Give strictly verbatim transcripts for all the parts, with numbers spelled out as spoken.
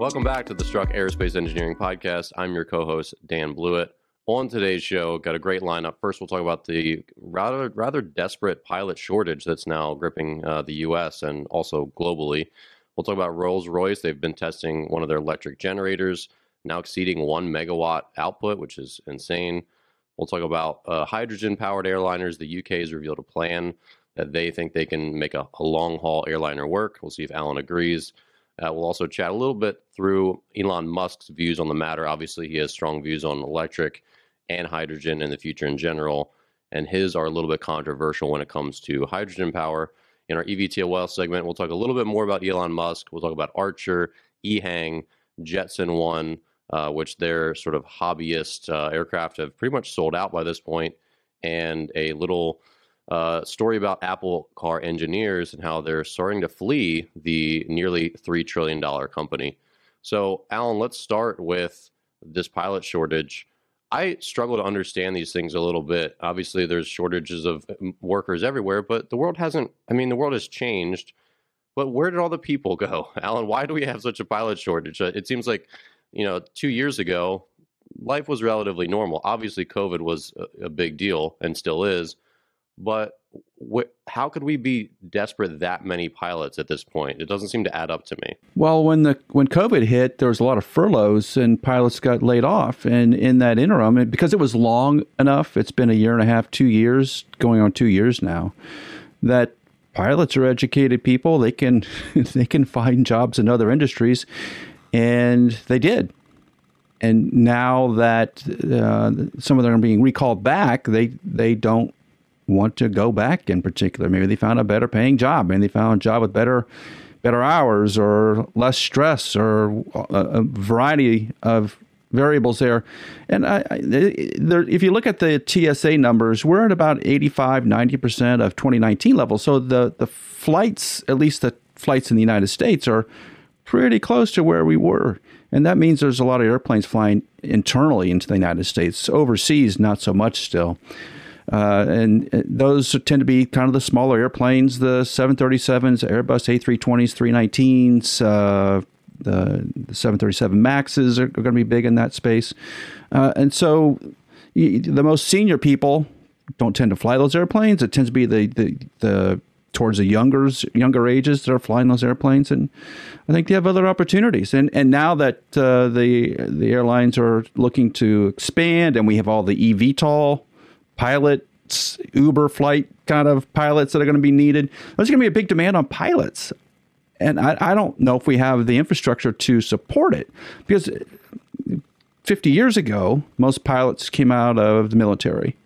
Welcome back to the Struck Aerospace Engineering Podcast. I'm your co-host, Dan Blewett. On today's show, got a great lineup. First, we'll talk about the rather rather desperate pilot shortage that's now gripping uh, the U S and also globally. We'll talk about Rolls Royce. They've been testing one of their electric generators, now exceeding one megawatt output, which is insane. We'll talk about uh, hydrogen-powered airliners. The U K has revealed a plan that they think they can make a, a long-haul airliner work. We'll see if Alan agrees. Uh, we'll also chat a little bit through Elon Musk's views on the matter. Obviously, he has strong views on electric and hydrogen and the future in general, and his are a little bit controversial when it comes to hydrogen power. In our eVTOL segment, we'll talk a little bit more about Elon Musk. We'll talk about Archer, eHang, Jetson One, uh, which their sort of hobbyist uh, aircraft have pretty much sold out by this point, and a little Uh, story about Apple car engineers and how they're starting to flee the nearly three trillion dollars company. So, Alan, let's start with this pilot shortage. I struggle to understand these things a little bit. Obviously, there's shortages of workers everywhere, but the world hasn't, I mean, the world has changed. But where did all the people go? Alan, why do we have such a pilot shortage? It seems like, you know, two years ago, life was relatively normal. Obviously, COVID was a, a big deal and still is. But wh- how could we be desperate that many pilots at this point? It doesn't seem to add up to me. Well, when the when COVID hit, there was a lot of furloughs and pilots got laid off. And in that interim, and because it was long enough, it's been a year and a half, two years, going on two years now, that pilots are educated people. They can they can find jobs in other industries, and they did. And now that uh, some of them are being recalled back, they they don't want to go back in particular. Maybe they found a better paying job, and they found a job with better better hours or less stress or a, a variety of variables there. And I, I, there, if you look at the T S A numbers, we're at about eighty-five, ninety percent of twenty nineteen levels. So the, the flights, at least the flights in the United States, are pretty close to where we were. And that means there's a lot of airplanes flying internally into the United States. Overseas, not so much still. Uh, and those tend to be kind of the smaller airplanes, the seven thirty-sevens, Airbus A three twenties, three nineteens, uh, the, the seven thirty-seven Maxes are, are going to be big in that space. Uh, and so y- the most senior people don't tend to fly those airplanes. It tends to be the, the, the towards the younger, younger ages that are flying those airplanes. And I think they have other opportunities. And and now that uh, the the airlines are looking to expand, and we have all the eVTOL pilots, Uber flight kind of pilots that are going to be needed. There's going to be a big demand on pilots. And I, I don't know if we have the infrastructure to support it, because fifty years ago, most pilots came out of the military.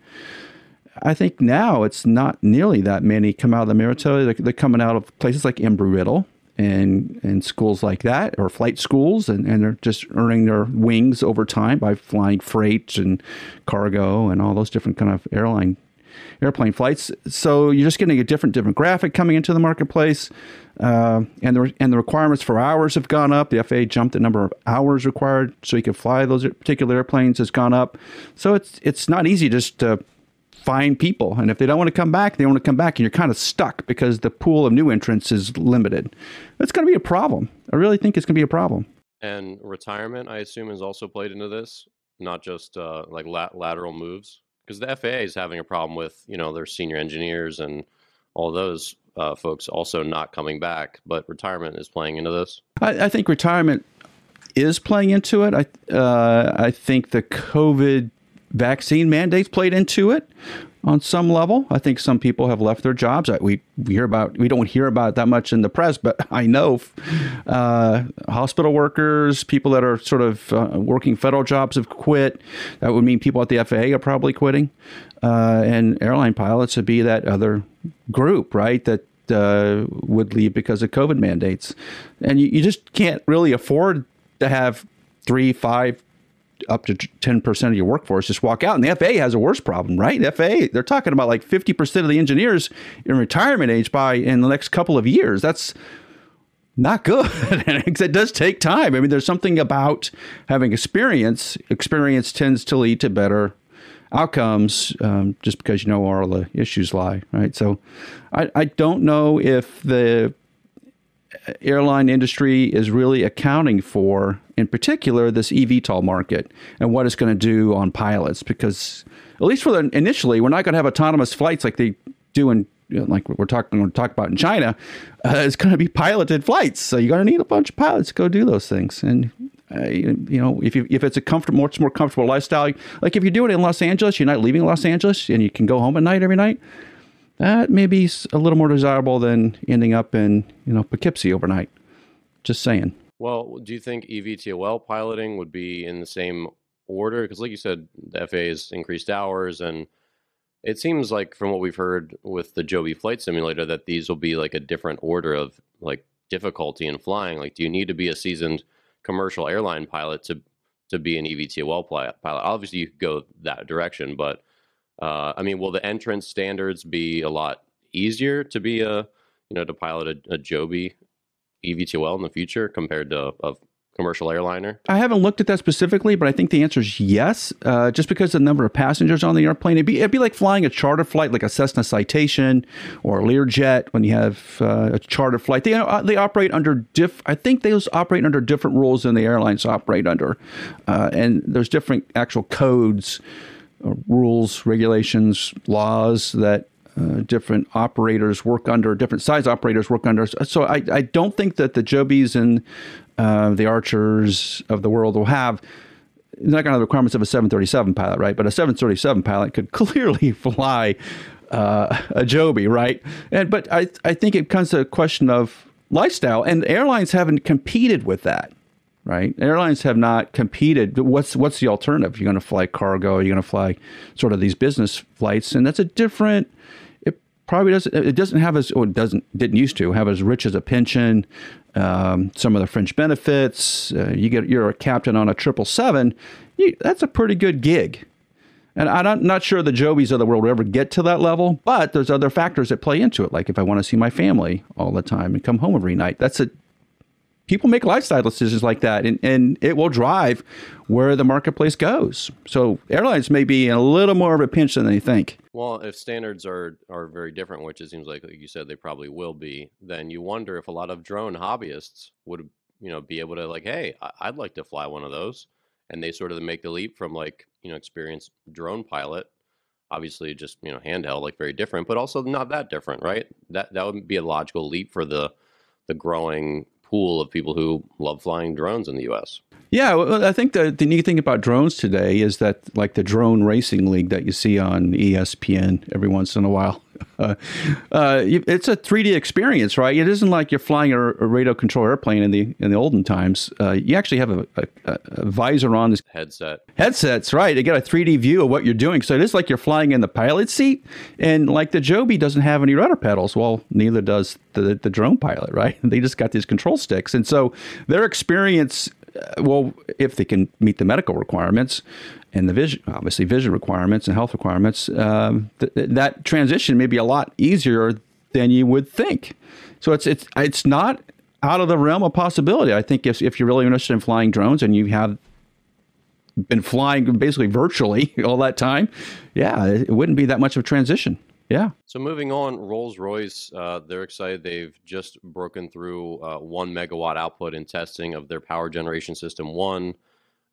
I think now it's not nearly that many come out of the military. They're, they're coming out of places like Embry-Riddle and, and schools like that, or flight schools, and, and they're just earning their wings over time by flying freight and cargo and all those different kind of airline airplane flights. So you're just getting a different demographic coming into the marketplace, uh, and the and the requirements for hours have gone up. The F A A jumped the number of hours required so you can fly those particular airplanes has gone up. So it's it's not easy just to find people, and if they don't want to come back, they want to come back, and you're kind of stuck because the pool of new entrants is limited. That's going to be a problem. I really think it's going to be a problem. And retirement, I assume, is also played into this, not just uh, like lat- lateral moves, because the F A A is having a problem with, you know, their senior engineers and all those uh, folks also not coming back. But retirement is playing into this. I, I think retirement is playing into it. I uh, I think the COVID vaccine mandates played into it on some level. I think some people have left their jobs. We, we hear about, we don't hear about that much in the press, but I know uh, hospital workers, people that are sort of uh, working federal jobs have quit. That would mean people at the F A A are probably quitting. Uh, and airline pilots would be that other group, right, that uh, would leave because of COVID mandates. And you, you just can't really afford to have three, five, up to ten percent of your workforce just walk out. And the F A A has a worse problem, right? The F A A, they're talking about like fifty percent of the engineers in retirement age by in the next couple of years. That's not good. It does take time. I mean, there's something about having experience. Experience tends to lead to better outcomes um, just because you know where all the issues lie, right? So I, I don't know if the airline industry is really accounting for, in particular, this eVTOL market and what it's going to do on pilots, because at least for the, initially, we're not going to have autonomous flights like they do in, you know, like we're talking we're talk about in China. Uh, it's going to be piloted flights, so you're going to need a bunch of pilots to go do those things. And uh, you know, if you, if it's a comfortable, much more comfortable lifestyle, like if you do it in Los Angeles, you're not leaving Los Angeles, and you can go home at night every night. That may be a little more desirable than ending up in, you know, Poughkeepsie overnight. Just saying. Well, do you think eVTOL piloting would be in the same order? Because like you said, the F A A has increased hours, and it seems like from what we've heard with the Joby flight simulator that these will be like a different order of like difficulty in flying. Like, do you need to be a seasoned commercial airline pilot to to be an eVTOL pilot? Obviously, you could go that direction, but Uh, I mean, will the entrance standards be a lot easier to be a, you know, to pilot a, a Joby eVTOL in the future compared to a commercial airliner? I haven't looked at that specifically, but I think the answer is yes. Uh, just because of the number of passengers on the airplane, it'd be, it'd be like flying a charter flight, like a Cessna Citation or a Learjet. When you have uh, a charter flight, they uh, they operate under diff. I think those operate under different rules than the airlines operate under, uh, and there's different actual codes. Rules, regulations, laws that uh, different operators work under, different size operators work under. So I, I don't think that the Jobys and uh, the Archers of the world will have, they're not going to have the requirements of a seven thirty-seven pilot, right? But a seven thirty-seven pilot could clearly fly uh, a Joby, right? And But I, I think it comes to a question of lifestyle, and airlines haven't competed with that. Right, airlines have not competed. What's what's the alternative? You're going to fly cargo. You're going to fly sort of these business flights, and that's a different. It probably doesn't. It doesn't have as or it doesn't didn't used to have as rich as a pension. Um, some of the fringe benefits. Uh, you get you're a captain on a triple seven. You, that's a pretty good gig, and I'm not sure the Jobys of the world will ever get to that level. But there's other factors that play into it. Like if I want to see my family all the time and come home every night, that's a people make lifestyle decisions like that, and, and it will drive where the marketplace goes. So airlines may be in a little more of a pinch than they think. Well, if standards are, are very different, which it seems like, like you said, they probably will be, then you wonder if a lot of drone hobbyists would, you know, be able to like, hey, I'd like to fly one of those. And they sort of make the leap from like, you know, experienced drone pilot, obviously just, you know, handheld, like very different, but also not that different, right? That, that would be a logical leap for the, the growing pool of people who love flying drones in the U S. Yeah, well, I think the, the neat thing about drones today is that like the drone racing league that you see on E S P N every once in a while, uh, uh, it's a three D experience, right? It isn't like you're flying a, a radio control airplane in the in the olden times. Uh, you actually have a, a, a visor on this headset. Headsets, right? You get a three D view of what you're doing. So it is like you're flying in the pilot seat, and like the Joby doesn't have any rudder pedals. Well, neither does the, the drone pilot, right? They just got these control sticks. And so their experience, well, if they can meet the medical requirements and the vision, obviously vision requirements and health requirements, um, th that transition may be a lot easier than you would think. So it's it's it's not out of the realm of possibility. I think if if you're really interested in flying drones and you have been flying basically virtually all that time, yeah, it wouldn't be that much of a transition. Yeah. So moving on, Rolls Royce, uh, they're excited. They've just broken through uh, one megawatt output in testing of their power generation system one.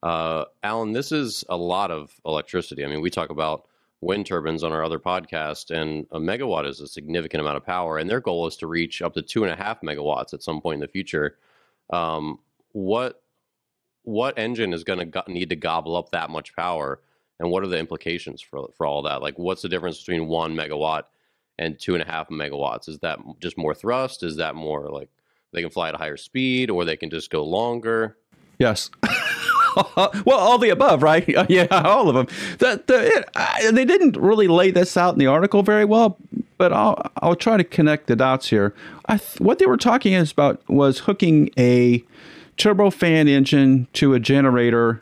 Uh, Alan, this is a lot of electricity. I mean, we talk about wind turbines on our other podcast, and a megawatt is a significant amount of power. And their goal is to reach up to two and a half megawatts at some point in the future. Um, what what engine is going to need to gobble up that much power? And what are the implications for for all that? Like, what's the difference between one megawatt and two and a half megawatts? Is that just more thrust? Is that more like they can fly at a higher speed, or they can just go longer? Yes. Well, all the above, right? Yeah, all of them. The, the, it, I, they didn't really lay this out in the article very well, but I'll, I'll try to connect the dots here. I th what they were talking is about was hooking a turbofan engine to a generator,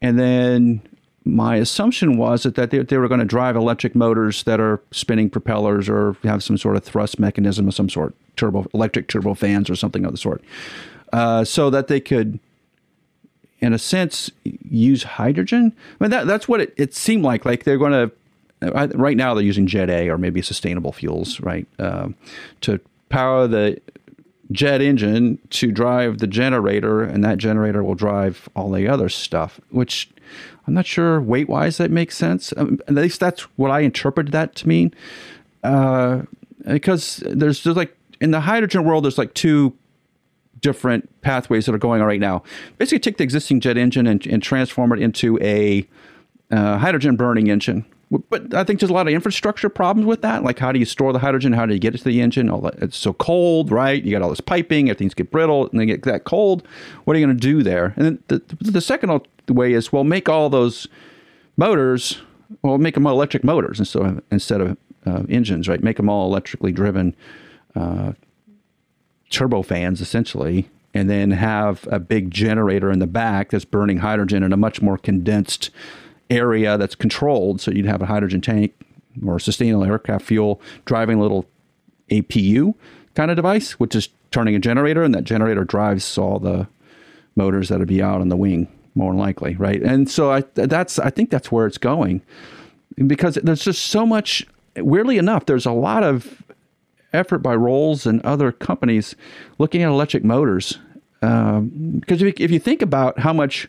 and then my assumption was that, that they, they were going to drive electric motors that are spinning propellers or have some sort of thrust mechanism of some sort, turbo electric turbofans or something of the sort, uh, so that they could, in a sense, use hydrogen. I mean, that, that's what it, it seemed like. Like they're going to, right now they're using Jet A or maybe sustainable fuels, right, um, to power the jet engine to drive the generator, and that generator will drive all the other stuff, which I'm not sure weight-wise that makes sense. Um, at least that's what I interpreted that to mean. Uh, because there's, there's like, in the hydrogen world, there's like two different pathways that are going on right now. Basically, take the existing jet engine and, and transform it into a uh, hydrogen-burning engine. But I think there's a lot of infrastructure problems with that. Like, how do you store the hydrogen? How do you get it to the engine? All that. It's so cold, right? You got all this piping. Everything's get brittle, and they get that cold. What are you going to do there? And then the, the second way is, well, make all those motors, well, make them all electric motors instead of, instead of uh, engines, right? Make them all electrically driven uh, turbofans, essentially, and then have a big generator in the back that's burning hydrogen in a much more condensed area that's controlled. So you'd have a hydrogen tank or sustainable aircraft fuel driving a little A P U kind of device, which is turning a generator, and that generator drives all the motors that would be out on the wing, more than likely, right? And so I that's I think that's where it's going, because there's just so much. Weirdly enough, there's a lot of effort by Rolls and other companies looking at electric motors, um, because if, if you think about how much.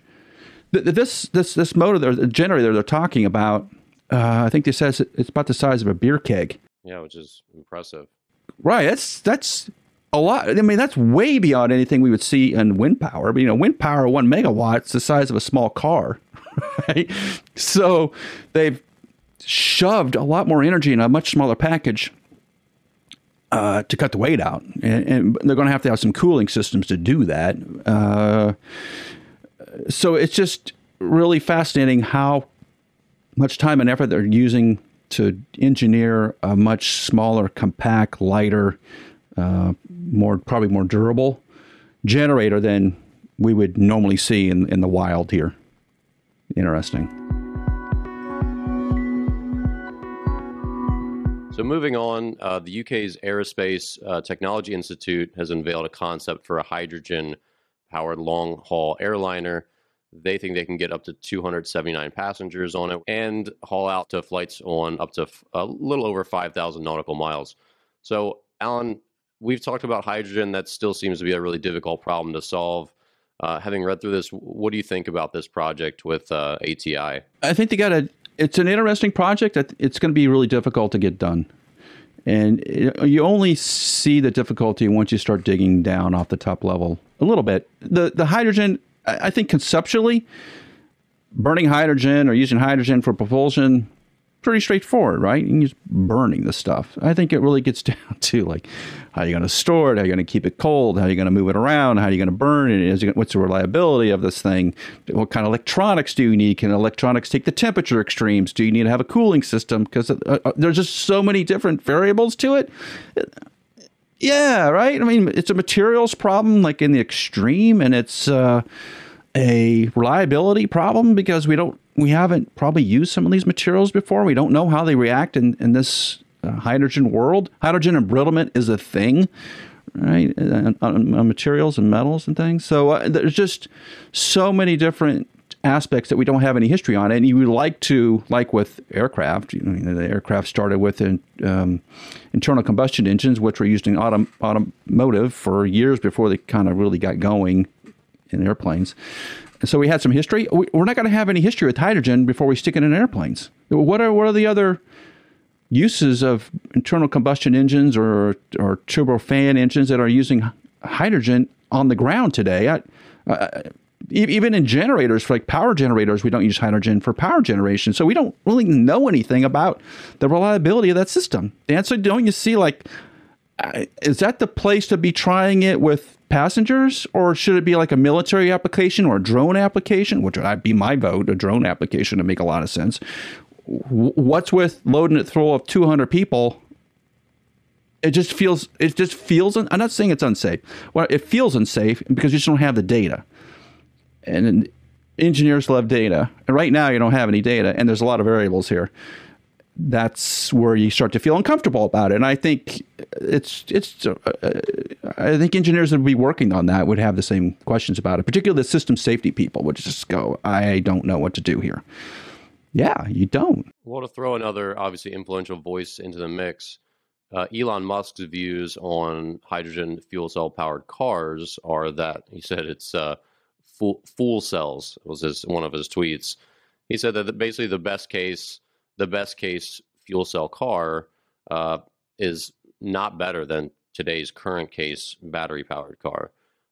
This this this motor, the generator they're talking about, uh, I think they says it's about the size of a beer keg. Yeah, which is impressive. Right, that's that's a lot. I mean, that's way beyond anything we would see in wind power. But you know, wind power, one megawatt's the size of a small car, right? So they've shoved a lot more energy in a much smaller package uh, to cut the weight out, and, and they're going to have to have some cooling systems to do that. Uh, So it's just really fascinating how much time and effort they're using to engineer a much smaller, compact, lighter, uh, more probably more durable generator than we would normally see in, in the wild here. Interesting. So moving on, uh, the U K's Aerospace uh, Technology Institute has unveiled a concept for a hydrogen powered long-haul airliner. They think they can get up to two hundred seventy-nine passengers on it and haul out to flights on up to a little over five thousand nautical miles. So, Alan, we've talked about hydrogen. That still seems to be a really difficult problem to solve. Uh, having read through this, what do you think about this project with uh, A T I? I think they got a. It's an interesting project. It's going to be really difficult to get done. And you only see the difficulty once you start digging down off the top level a little bit. The the hydrogen, I think conceptually, burning hydrogen or using hydrogen for propulsion, pretty straightforward, right? You can just burning the stuff. I think it really gets down to like, how are you going to store it? How are you going to keep it cold? How are you going to move it around? How are you going to burn it? Is it, what's the reliability of this thing? What kind of electronics do you need? Can electronics take the temperature extremes? Do you need to have a cooling system? Because uh, there's just so many different variables to it. Yeah, right? I mean, it's a materials problem, like in the extreme, and it's uh, a reliability problem because we don't We haven't probably used some of these materials before. We don't know how they react in, in this uh, hydrogen world. Hydrogen embrittlement is a thing, right, on, on materials and metals and things. So uh, there's just so many different aspects that we don't have any history on. And you would like to, like with aircraft, you know, the aircraft started with in, um, internal combustion engines, which were used in autom- automotive for years before they kind of really got going in airplanes. So we had some history. We're not going to have any history with hydrogen before we stick it in airplanes. What are what are the other uses of internal combustion engines or or turbofan engines that are using hydrogen on the ground today? I, uh, even in generators, for like power generators, we don't use hydrogen for power generation. So we don't really know anything about the reliability of that system. And so don't you see, like, is that the place to be trying it with passengers, or should it be like a military application or a drone application, which would be my vote, a drone application to make a lot of sense? What's with loading it full of two hundred people it just feels it just feels un- I'm not saying it's unsafe. Well, it feels unsafe because you just don't have the data. And engineers love data. And right now you don't have any data, and there's a lot of variables here. That's where you start to feel uncomfortable about it. And I think it's it's uh, I think engineers that would be working on that would have the same questions about it, particularly the system safety people would just go, I don't know what to do here. Yeah, you don't. Well, to throw another obviously influential voice into the mix, uh, Elon Musk's views on hydrogen fuel cell powered cars are that he said it's uh, fool, fool cells was his, one of his tweets. He said that basically the best case The best case fuel cell car uh, is not better than today's current case battery powered car.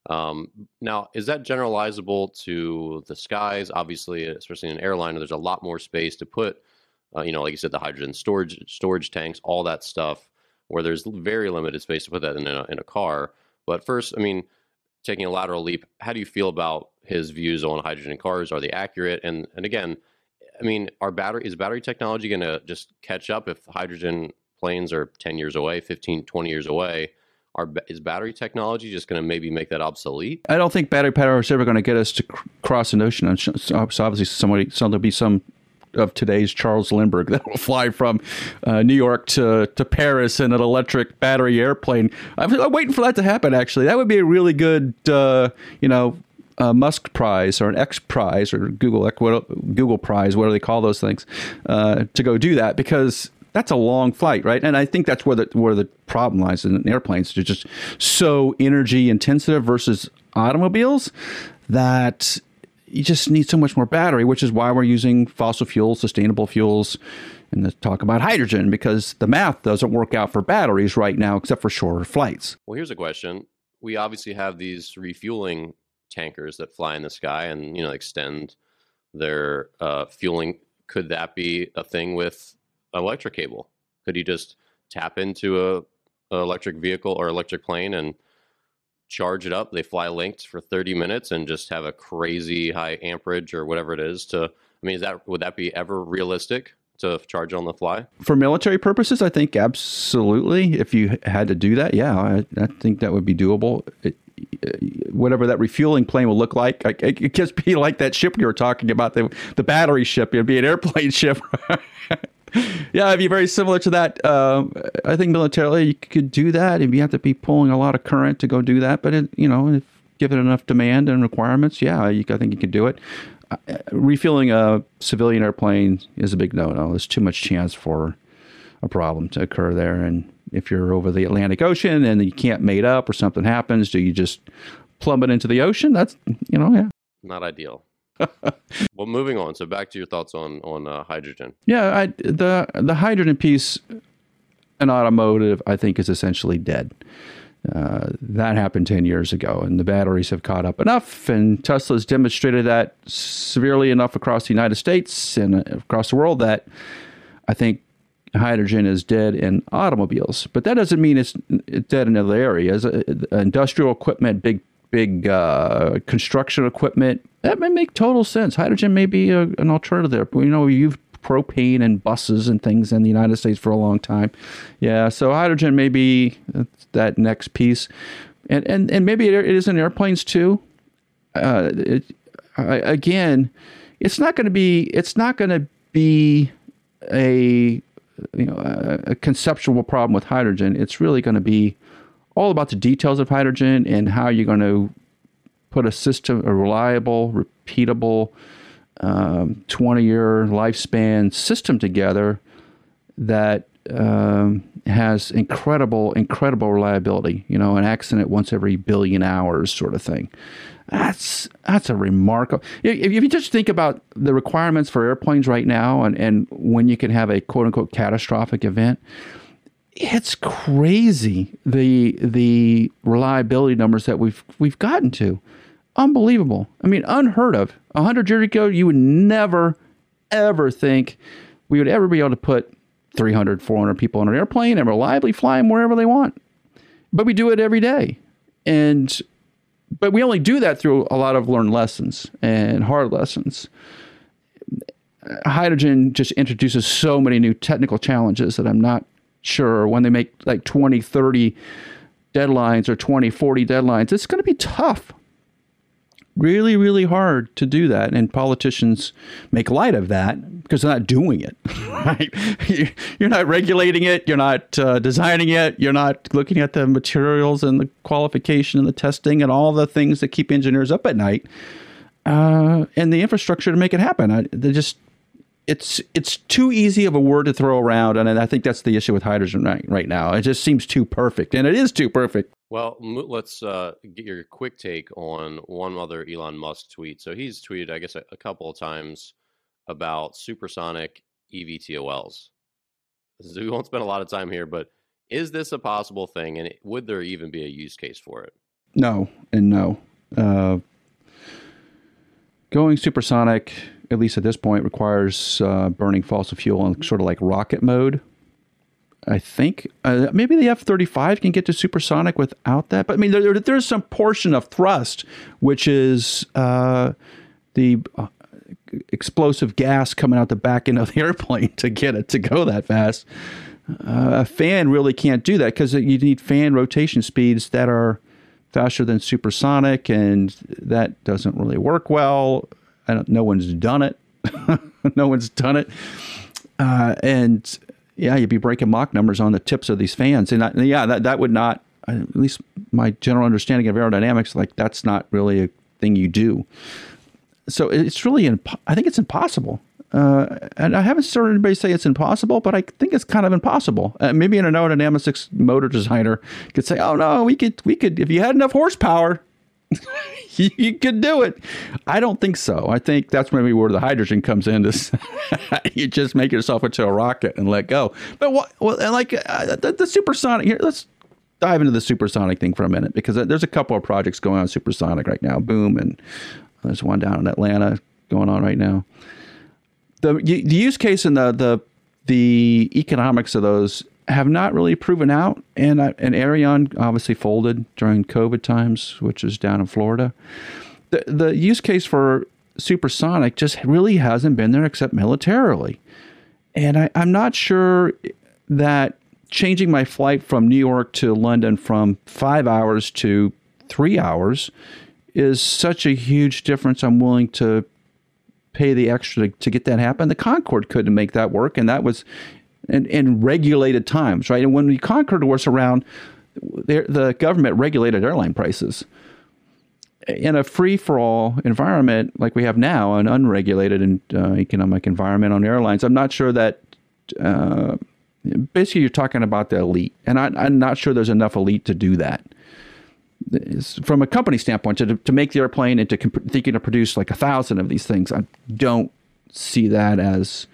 Um, now, is that generalizable to the skies? Obviously, especially in an airliner, there's a lot more space to put, uh, you know, like you said, the hydrogen storage storage tanks, all that stuff, where there's very limited space to put that in a, in a car. But first, I mean, taking a lateral leap, how do you feel about his views on hydrogen cars? Are they accurate? And and again, I mean, are battery is battery technology going to just catch up if hydrogen planes are ten years away, fifteen, twenty years away? Are, is battery technology just going to maybe make that obsolete? I don't think battery power is ever going to get us to cr- cross an ocean. So obviously, somebody, so there'll be some of today's Charles Lindbergh that will fly from uh, New York to, to Paris in an electric battery airplane. I'm, I'm waiting for that to happen, actually. That would be a really good, uh, you know, Uh, Musk Prize or an X Prize or Google Google Prize, what do they call those things, uh, to go do that, because that's a long flight, right? And I think that's where the where the problem lies in airplanes. They're just so energy intensive versus automobiles that you just need so much more battery, which is why we're using fossil fuels, sustainable fuels, and let's talk about hydrogen, because the math doesn't work out for batteries right now, except for shorter flights. Well, here's a question. We obviously have these refueling tankers that fly in the sky and, you know, extend their uh, fueling. Could that be a thing with electric cable? Could you just tap into a, a electric vehicle or electric plane and charge it up? They fly linked for thirty minutes and just have a crazy high amperage or whatever it is to, I mean, is that, would that be ever realistic to charge on the fly? For military purposes, I think absolutely. If you had to do that, yeah, I, I think that would be doable. It, whatever that refueling plane will look like, it could just be like that ship you were talking about, the the battery ship. It'd be an airplane ship. Yeah, it'd be very similar to that. Um, I think militarily you could do that, and you have to be pulling a lot of current to go do that. But it, you know, if given enough demand and requirements, yeah, you, I think you could do it. Uh, refueling a civilian airplane is a big no-no. There's too much chance for a problem to occur there, and if you're over the Atlantic Ocean and you can't mate up or something happens, do you just plummet into the ocean? That's, you know, yeah. Not ideal. Well, moving on. So back to your thoughts on, on uh, hydrogen. Yeah, I, the the hydrogen piece in automotive, I think, is essentially dead. Uh, that happened ten years ago, and the batteries have caught up enough, and Tesla's demonstrated that severely enough across the United States and across the world that I think hydrogen is dead in automobiles, but that doesn't mean it's dead in other areas. Industrial equipment, big, big uh, construction equipment, that may make total sense. Hydrogen may be a, an alternative there. You know, you've propane and buses and things in the United States for a long time. Yeah, so hydrogen may be that next piece. And and, and maybe it is in airplanes too. Uh, it, I, again, it's not going to be, it's not going to be a... you know, a, a conceptual problem with hydrogen. It's really going to be all about the details of hydrogen and how you're going to put a system, a reliable, repeatable, um, twenty-year lifespan system together that um, has incredible, incredible reliability. You know, an accident once every billion hours sort of thing. That's that's a remarkable. If you just think about the requirements for airplanes right now, and, and when you can have a quote unquote catastrophic event, it's crazy the the reliability numbers that we've we've gotten to, unbelievable. I mean, unheard of. A hundred years ago, you would never, ever think we would ever be able to put three hundred, four hundred people on an airplane and reliably fly them wherever they want. But we do it every day, and. But we only do that through a lot of learned lessons and hard lessons. Hydrogen just introduces so many new technical challenges that I'm not sure when they make like twenty, thirty deadlines or twenty, forty deadlines. It's going to be tough. Really, really hard to do that. And politicians make light of that because they're not doing it, right? You're not regulating it. You're not uh, designing it. You're not looking at the materials and the qualification and the testing and all the things that keep engineers up at night uh, and the infrastructure to make it happen. I, they just, it's it's too easy of a word to throw around. And I think that's the issue with hydrogen right, right now. It just seems too perfect. And it is too perfect. Well, let's uh, get your quick take on one other Elon Musk tweet. So he's tweeted, I guess, a, a couple of times about supersonic E V T O Ls. So we won't spend a lot of time here, but is this a possible thing? And would there even be a use case for it? No, and no. Uh, going supersonic, at least at this point, requires uh, burning fossil fuel in sort of like rocket mode. I think uh, maybe the F thirty-five can get to supersonic without that. But I mean, there, there's some portion of thrust, which is uh, the uh, explosive gas coming out the back end of the airplane to get it to go that fast. Uh, a fan really can't do that because you need fan rotation speeds that are faster than supersonic. And that doesn't really work well. I don't, no one's done it. no one's done it. Uh, and... Yeah, you'd be breaking Mach numbers on the tips of these fans. And I, yeah, that, that would not, at least my general understanding of aerodynamics, like that's not really a thing you do. So it's really, imp- I think it's impossible. Uh, and I haven't heard anybody say it's impossible, but I think it's kind of impossible. Uh, maybe an aerodynamics motor designer could say, oh no, we could, we could, if you had enough horsepower, you could do it. I don't think so. I think that's maybe where the hydrogen comes in. Is you just make yourself into a rocket and let go. But what, well, and like uh, the, the supersonic here, let's dive into the supersonic thing for a minute, because there's a couple of projects going on supersonic right now. Boom. And there's one down in Atlanta going on right now. The, the use case and the, the, the economics of those have not really proven out. And uh, and Aerion obviously folded during COVID times, which is down in Florida. The, the use case for supersonic just really hasn't been there except militarily. And I, I'm not sure that changing my flight from New York to London from five hours to three hours is such a huge difference. I'm willing to pay the extra to, to get that happen. The Concorde couldn't make that work. And that was... And, and regulated times, right? And when the Concorde was around, the government regulated airline prices. In a free-for-all environment like we have now, an unregulated and uh, economic environment on airlines, I'm not sure that... Uh, basically, you're talking about the elite. And I, I'm not sure there's enough elite to do that. It's, from a company standpoint, to, to make the airplane and to comp- thinking to produce like a thousand of these things, I don't see that as...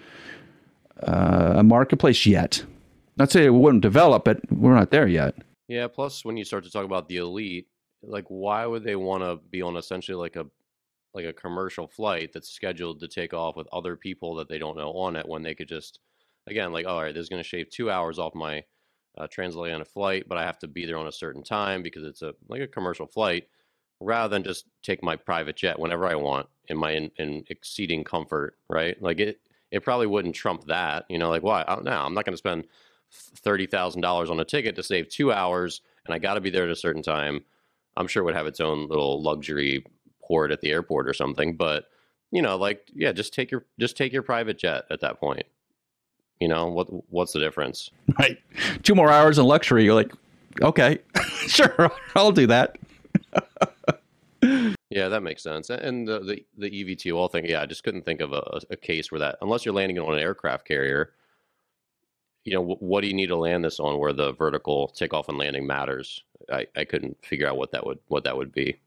Uh, a marketplace yet. Not say it wouldn't develop, but we're not there yet. Yeah. Plus, when you start to talk about the elite, like why would they want to be on essentially like a like a commercial flight that's scheduled to take off with other people that they don't know on it, when they could just, again, like, all right, this is going to shave two hours off my uh, transatlantic flight, but I have to be there on a certain time because it's a like a commercial flight, rather than just take my private jet whenever I want in my in, in exceeding comfort, right? Like it. It probably wouldn't trump that, you know, like, why? No, I'm not going to spend thirty thousand dollars on a ticket to save two hours, and I got to be there at a certain time. I'm sure it would have its own little luxury port at the airport or something, but, you know, like, yeah, just take your just take your private jet at that point. You know, what what's the difference? Right. Two more hours in luxury. You're like, okay, sure, I'll do that. Yeah, that makes sense. And the, the, the E V T O L thing, yeah, I just couldn't think of a, a case where that, unless you're landing it on an aircraft carrier, you know, w- what do you need to land this on where the vertical takeoff and landing matters? I, I couldn't figure out what that would what that would be.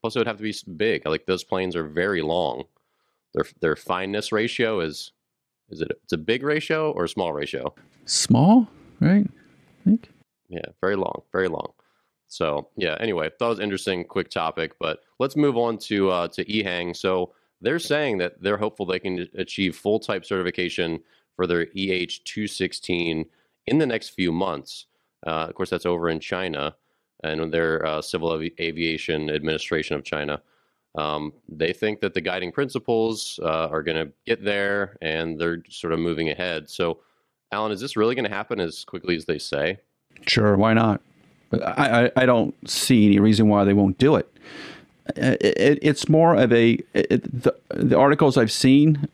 Plus, it would have to be big. Like those planes are very long. Their their fineness ratio is is it it's a big ratio or a small ratio? Small, right? I think. Yeah, very long, very long. So yeah, anyway, that was interesting, quick topic, but let's move on to uh, to eHang. So they're saying that they're hopeful they can achieve full type certification for their E H two sixteen in the next few months. Uh, of course, that's over in China and their uh, Civil Avi- Aviation Administration of China. Um, they think that the guiding principles uh, are going to get there, and they're sort of moving ahead. So Alan, is this really going to happen as quickly as they say? Sure, why not? I, I, I don't see any reason why they won't do it. It, it it's more of a, it, the, the articles I've seen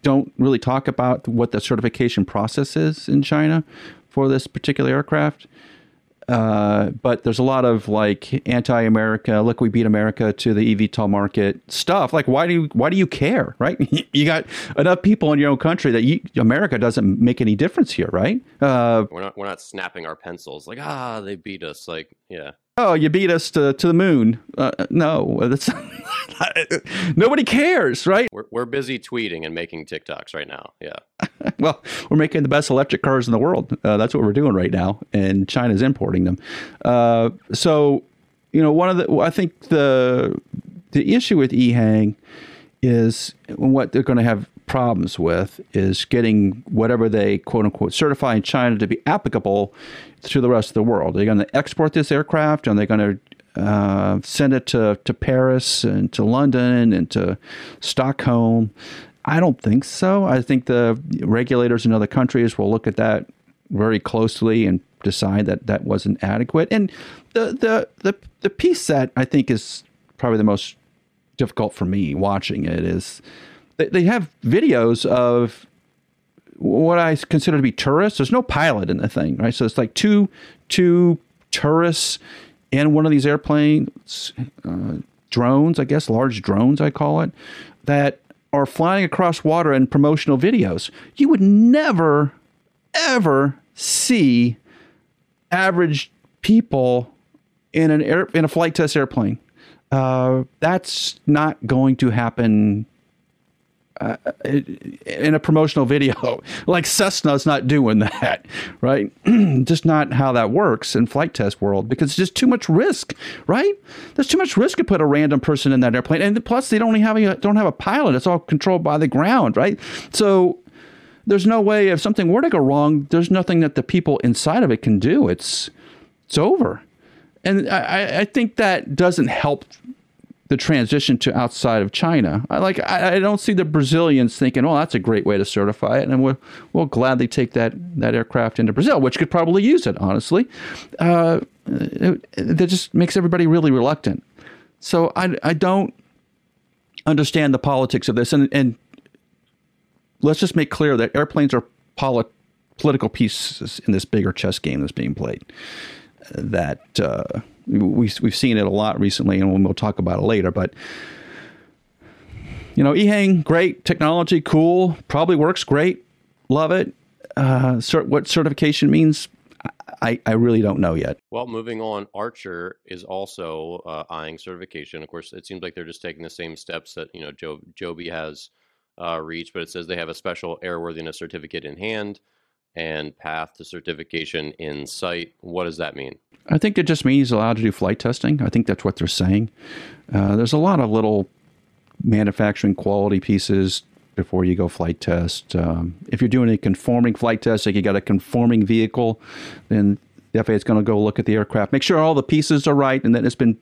don't really talk about what the certification process is in China for this particular aircraft. Uh, but there's a lot of like anti-America, look, we beat America to the eVTOL market stuff. Like, why do you, why do you care, right? You got enough people in your own country that you, America doesn't make any difference here, right? Uh, we're not we're not snapping our pencils like, ah, they beat us, like, yeah. Oh, you beat us to, to the moon. Uh, no, that's nobody cares, right? We're, we're busy tweeting and making TikToks right now. Yeah. Well, we're making the best electric cars in the world. Uh, that's what we're doing right now. And China's importing them. Uh, so, you know, one of the, I think the, the issue with eHang is what they're going to have problems with is getting whatever they quote unquote certify in China to be applicable to the rest of the world. They're going to export this aircraft, and they're going to uh, send it to, to Paris and to London and to Stockholm. I don't think so. I think the regulators in other countries will look at that very closely and decide that that wasn't adequate. And the the the, the piece that I think is probably the most difficult for me watching it is they, they have videos of what I consider to be tourists. There's no pilot in the thing, right? So it's like two two tourists and one of these airplanes, uh, drones, I guess, large drones, I call it, that are flying across water in promotional videos. You would never, ever see average people in an air, in a flight test airplane. Uh, that's not going to happen Uh, in a promotional video. Like Cessna's not doing that, right? Just not how that works in flight test world, because it's just too much risk, right? There's too much risk to put a random person in that airplane, and plus they don't have a, don't have a pilot. It's all controlled by the ground, right? So there's no way, if something were to go wrong, there's nothing that the people inside of it can do. It's it's over, and I, I think that doesn't help the transition to outside of China. I like I, I don't see the Brazilians thinking, oh, that's a great way to certify it, and we'll we'll gladly take that that aircraft into Brazil, which could probably use it, honestly. Uh, it, that just makes everybody really reluctant. So I I don't understand the politics of this, and and let's just make clear that airplanes are polit- political pieces in this bigger chess game that's being played. That. Uh, We've, we've seen it a lot recently, and we'll talk about it later. But, you know, eHang, great technology, cool, probably works great, love it. Uh, cert, what certification means, I, I really don't know yet. Well, moving on, Archer is also uh, eyeing certification. Of course, it seems like they're just taking the same steps that, you know, jo- Joby has uh, reached, but it says they have a special airworthiness certificate in hand and path to certification in sight. What does that mean? I think it just means allowed to do flight testing. I think that's what they're saying. Uh, there's a lot of little manufacturing quality pieces before you go flight test. Um, if you're doing a conforming flight test, like you got a conforming vehicle, then the F A A is going to go look at the aircraft, make sure all the pieces are right, and that it's been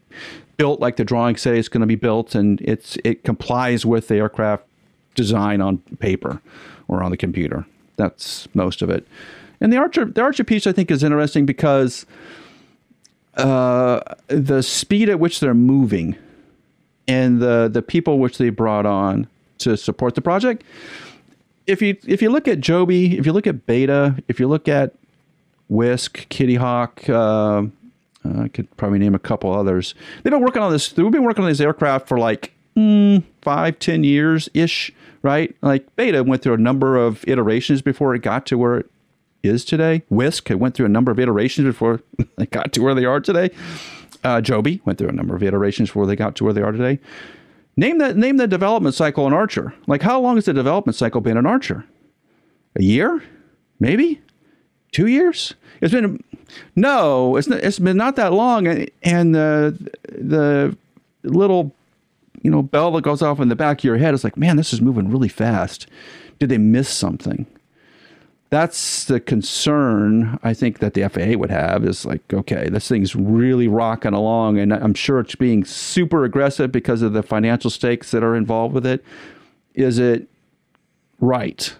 built like the drawing say it's going to be built, and it's it complies with the aircraft design on paper or on the computer. That's most of it. And the Archer, the Archer piece, I think, is interesting because uh, the speed at which they're moving and the the people which they brought on to support the project. If you if you look at Joby, if you look at Beta, if you look at Wisk, Kitty Hawk, uh, I could probably name a couple others. They've been working on this. They've been working on these aircraft for like mm, five, ten years ish. Right? Like Beta went through a number of iterations before it got to where it is today. Wisk went through a number of iterations before it got to where they are today. Uh, Joby went through a number of iterations before they got to where they are today. Name that, name the development cycle in Archer. Like, how long has the development cycle been in Archer? A year? Maybe? Two years? It's been, no, it's, it's been not that long. And, and the, the little, you know, bell that goes off in the back of your head is like, man, this is moving really fast. Did they miss something? That's the concern, I think, that the F A A would have, is like, okay, this thing's really rocking along, and I'm sure it's being super aggressive because of the financial stakes that are involved with it. Is it right?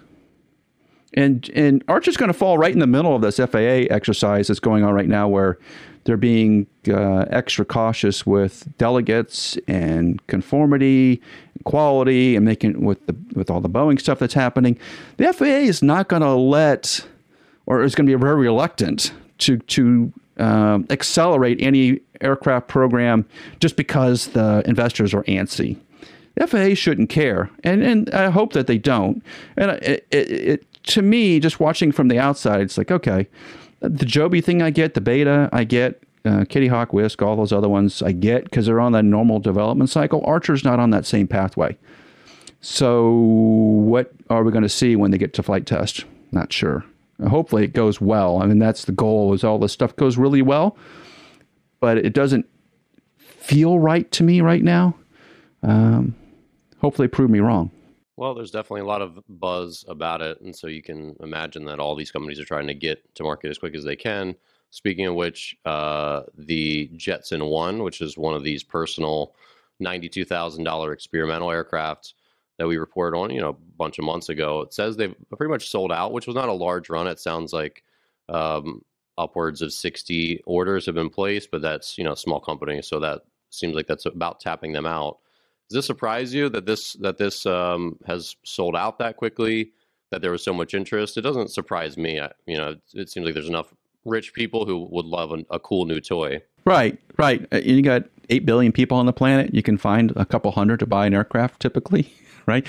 And and Archer's going to fall right in the middle of this F A A exercise that's going on right now, where they're being uh, extra cautious with delegates and conformity, and quality, and making with the with all the Boeing stuff that's happening. The F A A is not going to let, or is going to be very reluctant to to um, accelerate any aircraft program just because the investors are antsy. The F A A shouldn't care, and and I hope that they don't. And it, it, it to me, just watching from the outside, it's like, okay, the Joby thing I get, the Beta I get, uh, Kitty Hawk, Wisk, all those other ones I get because they're on that normal development cycle. Archer's not on that same pathway. So what are we going to see when they get to flight test? Not sure. Hopefully it goes well. I mean, that's the goal, is all this stuff goes really well, but it doesn't feel right to me right now. Um, hopefully prove me wrong. Well, there's definitely a lot of buzz about it. And so you can imagine that all these companies are trying to get to market as quick as they can. Speaking of which, uh, the Jetson One, which is one of these personal ninety-two thousand dollars experimental aircraft that we reported on, you know, a bunch of months ago, it says they've pretty much sold out, which was not a large run. It sounds like um, upwards of sixty orders have been placed, but that's, you know, a small company. So that seems like that's about tapping them out. Does this surprise you that this that this um, has sold out that quickly, that there was so much interest? It doesn't surprise me. I, you know, it, it seems like there's enough rich people who would love an, a cool new toy. Right, right. And you got eight billion people on the planet. You can find a couple hundred to buy an aircraft typically, right?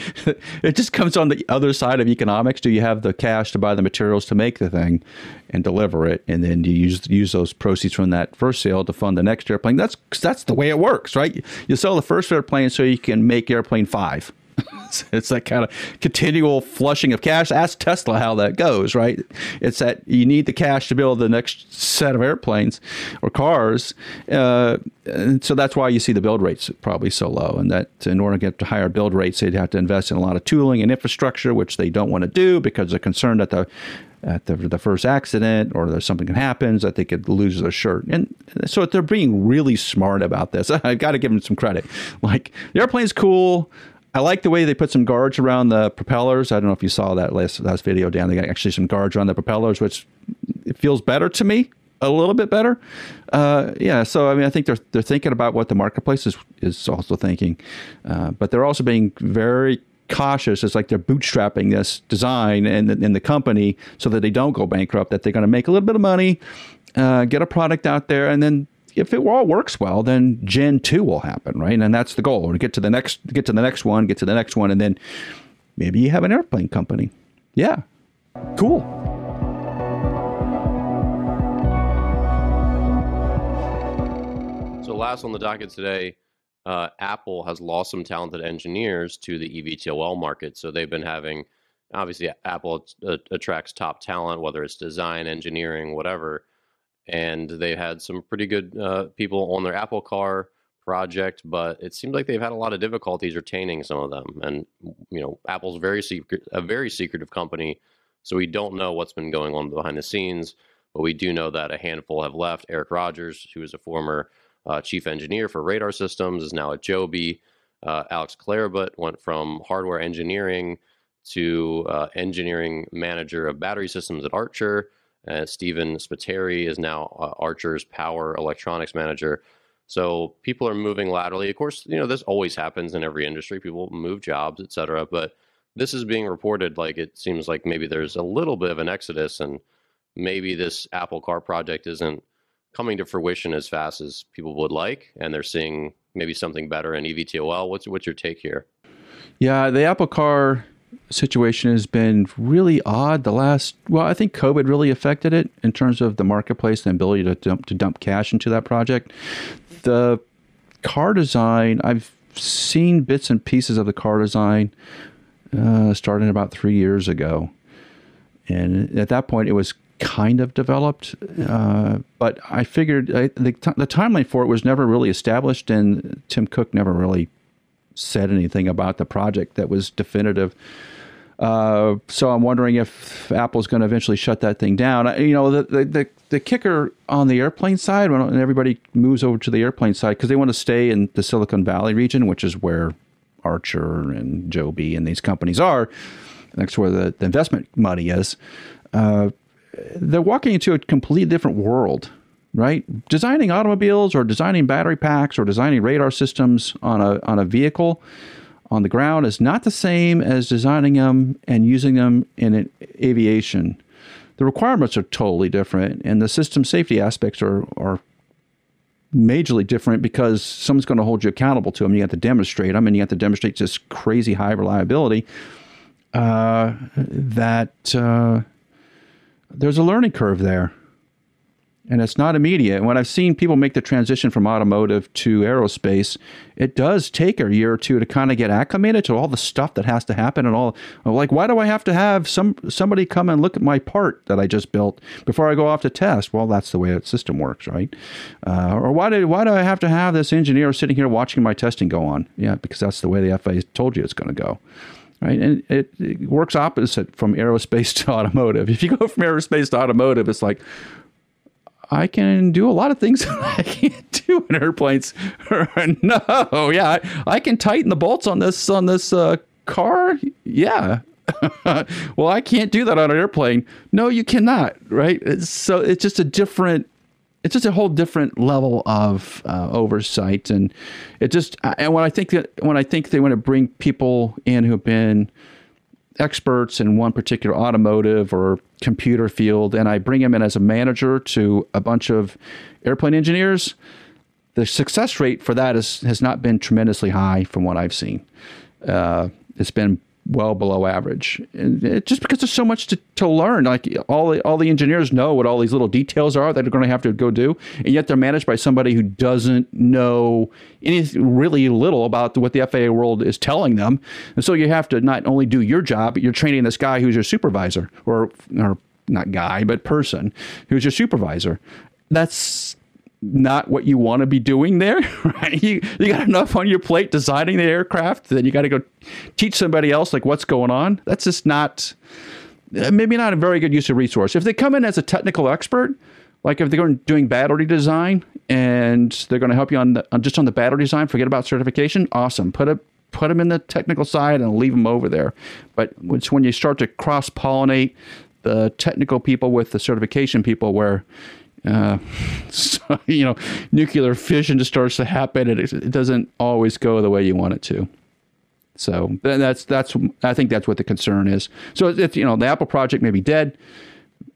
It just comes on the other side of economics. Do you have the cash to buy the materials to make the thing and deliver it? And then you use use those proceeds from that first sale to fund the next airplane. That's that's the way it works, right? You sell the first airplane so you can make airplane five. It's that kind of continual flushing of cash. Ask Tesla how that goes, right? It's that you need the cash to build the next set of airplanes or cars. Uh, and so that's why you see the build rates probably so low. And that in order to get to higher build rates, they'd have to invest in a lot of tooling and infrastructure, which they don't want to do because they're concerned that the at the, the first accident or there's something that happens that they could lose their shirt. And so they're being really smart about this. I've got to give them some credit. Like, the airplane's cool. I like the way they put some guards around the propellers. I don't know if you saw that last, last video down. They got actually some guards around the propellers, which it feels better to me, a little bit better. Uh, yeah, so I mean, I think they're they're thinking about what the marketplace is is also thinking, uh, but they're also being very cautious. It's like they're bootstrapping this design and in, in the company so that they don't go bankrupt. That they're going to make a little bit of money, uh, get a product out there, and then, if it all works well, then Gen two will happen, right? And that's the goal, to get to the next, get to the next one, get to the next one, and then maybe you have an airplane company. Yeah, cool. So last on the docket today, uh, Apple has lost some talented engineers to the eVTOL market. So they've been having, obviously, Apple uh, attracts top talent, whether it's design, engineering, whatever. And they had some pretty good uh, people on their Apple Car project, but it seems like they've had a lot of difficulties retaining some of them. And, you know, Apple's very secret, a very secretive company, so we don't know what's been going on behind the scenes. But we do know that a handful have left. Eric Rogers, who is a former uh, chief engineer for radar systems, is now at Joby. Uh, Alex Clairbutt went from hardware engineering to uh, engineering manager of battery systems at Archer. Uh, Stephen Spiteri is now uh, Archer's power electronics manager. So people are moving laterally. Of course, you know, this always happens in every industry. People move jobs, et cetera. But this is being reported like it seems like maybe there's a little bit of an exodus, and maybe this Apple Car project isn't coming to fruition as fast as people would like. And they're seeing maybe something better in eVTOL. What's, what's your take here? Yeah, the Apple Car situation has been really odd the last, well, I think COVID really affected it in terms of the marketplace and the ability to dump, to dump cash into that project. The car design, I've seen bits and pieces of the car design uh, starting about three years ago. And at that point, it was kind of developed, uh, but I figured I, the, the timeline for it was never really established, and Tim Cook never really said anything about the project that was definitive. Uh, so I'm wondering if Apple's going to eventually shut that thing down. I, you know, the, the the the kicker on the airplane side, when everybody moves over to the airplane side, because they want to stay in the Silicon Valley region, which is where Archer and Joby and these companies are. that's where the, the investment money is, uh, they're walking into a completely different world, right? Designing automobiles or designing battery packs or designing radar systems on a on a vehicle on the ground is not the same as designing them and using them in an aviation. The requirements are totally different, and the system safety aspects are are majorly different because someone's going to hold you accountable to them. You have to demonstrate them, and you have to demonstrate this crazy high reliability uh, that uh, there's a learning curve there. And it's not immediate. When I've seen people make the transition from automotive to aerospace, it does take a year or two to kind of get acclimated to all the stuff that has to happen and all. Like, why do I have to have some somebody come and look at my part that I just built before I go off to test? Well, that's the way that system works, right? Uh, or why do, why do I have to have this engineer sitting here watching my testing go on? Yeah, because that's the way the F A A told you it's going to go. Right? And it, it works opposite from aerospace to automotive. If you go from aerospace to automotive, it's like, I can do a lot of things that I can't do in airplanes. No, yeah, I, I can tighten the bolts on this on this uh, car. Yeah, well, I can't do that on an airplane. No, you cannot, right? It's, so it's just a different, it's just a whole different level of uh, oversight, and it just. And when I think that when I think they want to bring people in who've been experts in one particular automotive or computer field, and I bring him in as a manager to a bunch of airplane engineers, the success rate for that is, has not been tremendously high from what I've seen. Uh, it's been well below average. And it, just because there's so much to, to learn, like all the, all the engineers know what all these little details are that they're going to have to go do, and yet they're managed by somebody who doesn't know anything, really little about what the F A A world is telling them. And so you have to not only do your job, but you're training this guy who's your supervisor, or or not guy, but person who's your supervisor. That's not what you want to be doing there, right? You, you got enough on your plate designing the aircraft, then you got to go teach somebody else like what's going on. That's just not, maybe not a very good use of resource. If they come in as a technical expert, like if they're going doing battery design and they're going to help you on, the, on just on the battery design, forget about certification, awesome. Put a Put them in the technical side and leave them over there. But it's when you start to cross-pollinate the technical people with the certification people where Uh, so, you know, nuclear fission just starts to happen, and it, it doesn't always go the way you want it to. So that's that's I think that's what the concern is. So if, you know, the Apple project may be dead,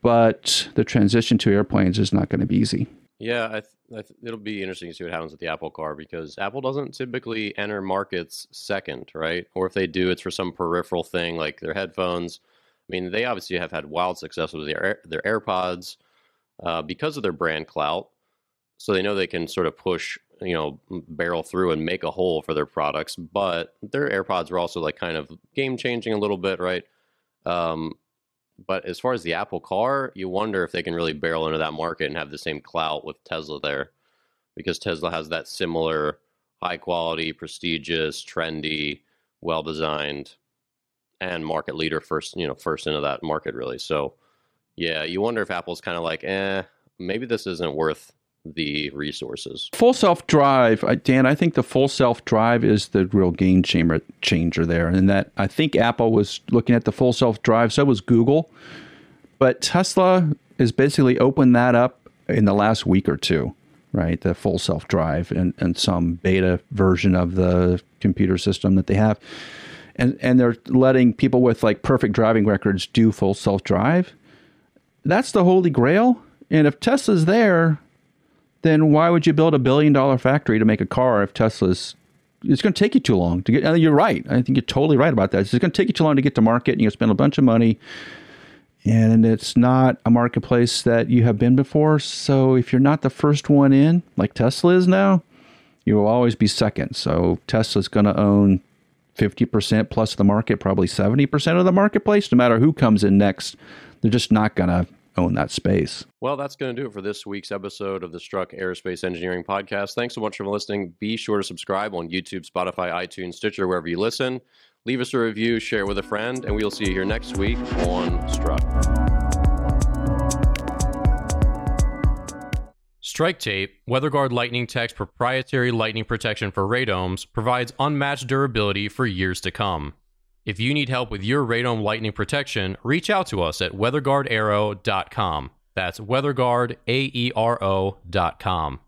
but the transition to airplanes is not going to be easy. Yeah, I th- I th- it'll be interesting to see what happens with the Apple car, because Apple doesn't typically enter markets second, right? Or if they do, it's for some peripheral thing like their headphones. I mean, they obviously have had wild success with their their AirPods. Uh, because of their brand clout, so they know they can sort of push, you know, barrel through and make a hole for their products. But their AirPods were also like kind of game changing a little bit, right? Um, but as far as the Apple car, you wonder if they can really barrel into that market and have the same clout with Tesla there, because Tesla has that similar high quality, prestigious, trendy, well designed, and market leader first, you know, first into that market really. So. Yeah, you wonder if Apple's kind of like, eh, maybe this isn't worth the resources. Full self-drive, Dan, I think the full self-drive is the real game changer there. And that I think Apple was looking at the full self-drive, so was Google. But Tesla has basically opened that up in the last week or two, right? The full self-drive and, and some beta version of the computer system that they have. And, and they're letting people with like perfect driving records do full self-drive. That's the holy grail. And if Tesla's there, then why would you build a billion dollar factory to make a car if Tesla's, it's going to take you too long to get, and you're right. I think you're totally right about that. It's going to take you too long to get to market, and you spend a bunch of money, and it's not a marketplace that you have been before. So if you're not the first one in, like Tesla is now, you will always be second. So Tesla's going to own fifty percent plus the market, probably seventy percent of the marketplace, no matter who comes in next. They're just not going to own that space. Well, that's going to do it for this week's episode of the Struck Aerospace Engineering Podcast. Thanks so much for listening. Be sure to subscribe on YouTube, Spotify, iTunes, Stitcher, wherever you listen. Leave us a review, share with a friend, and we'll see you here next week on Struck. Strike Tape, WeatherGuard Lightning Tech's proprietary lightning protection for radomes, provides unmatched durability for years to come. If you need help with your radome lightning protection, reach out to us at weatherguard aero dot com. That's weatherguard, A E R O dot com.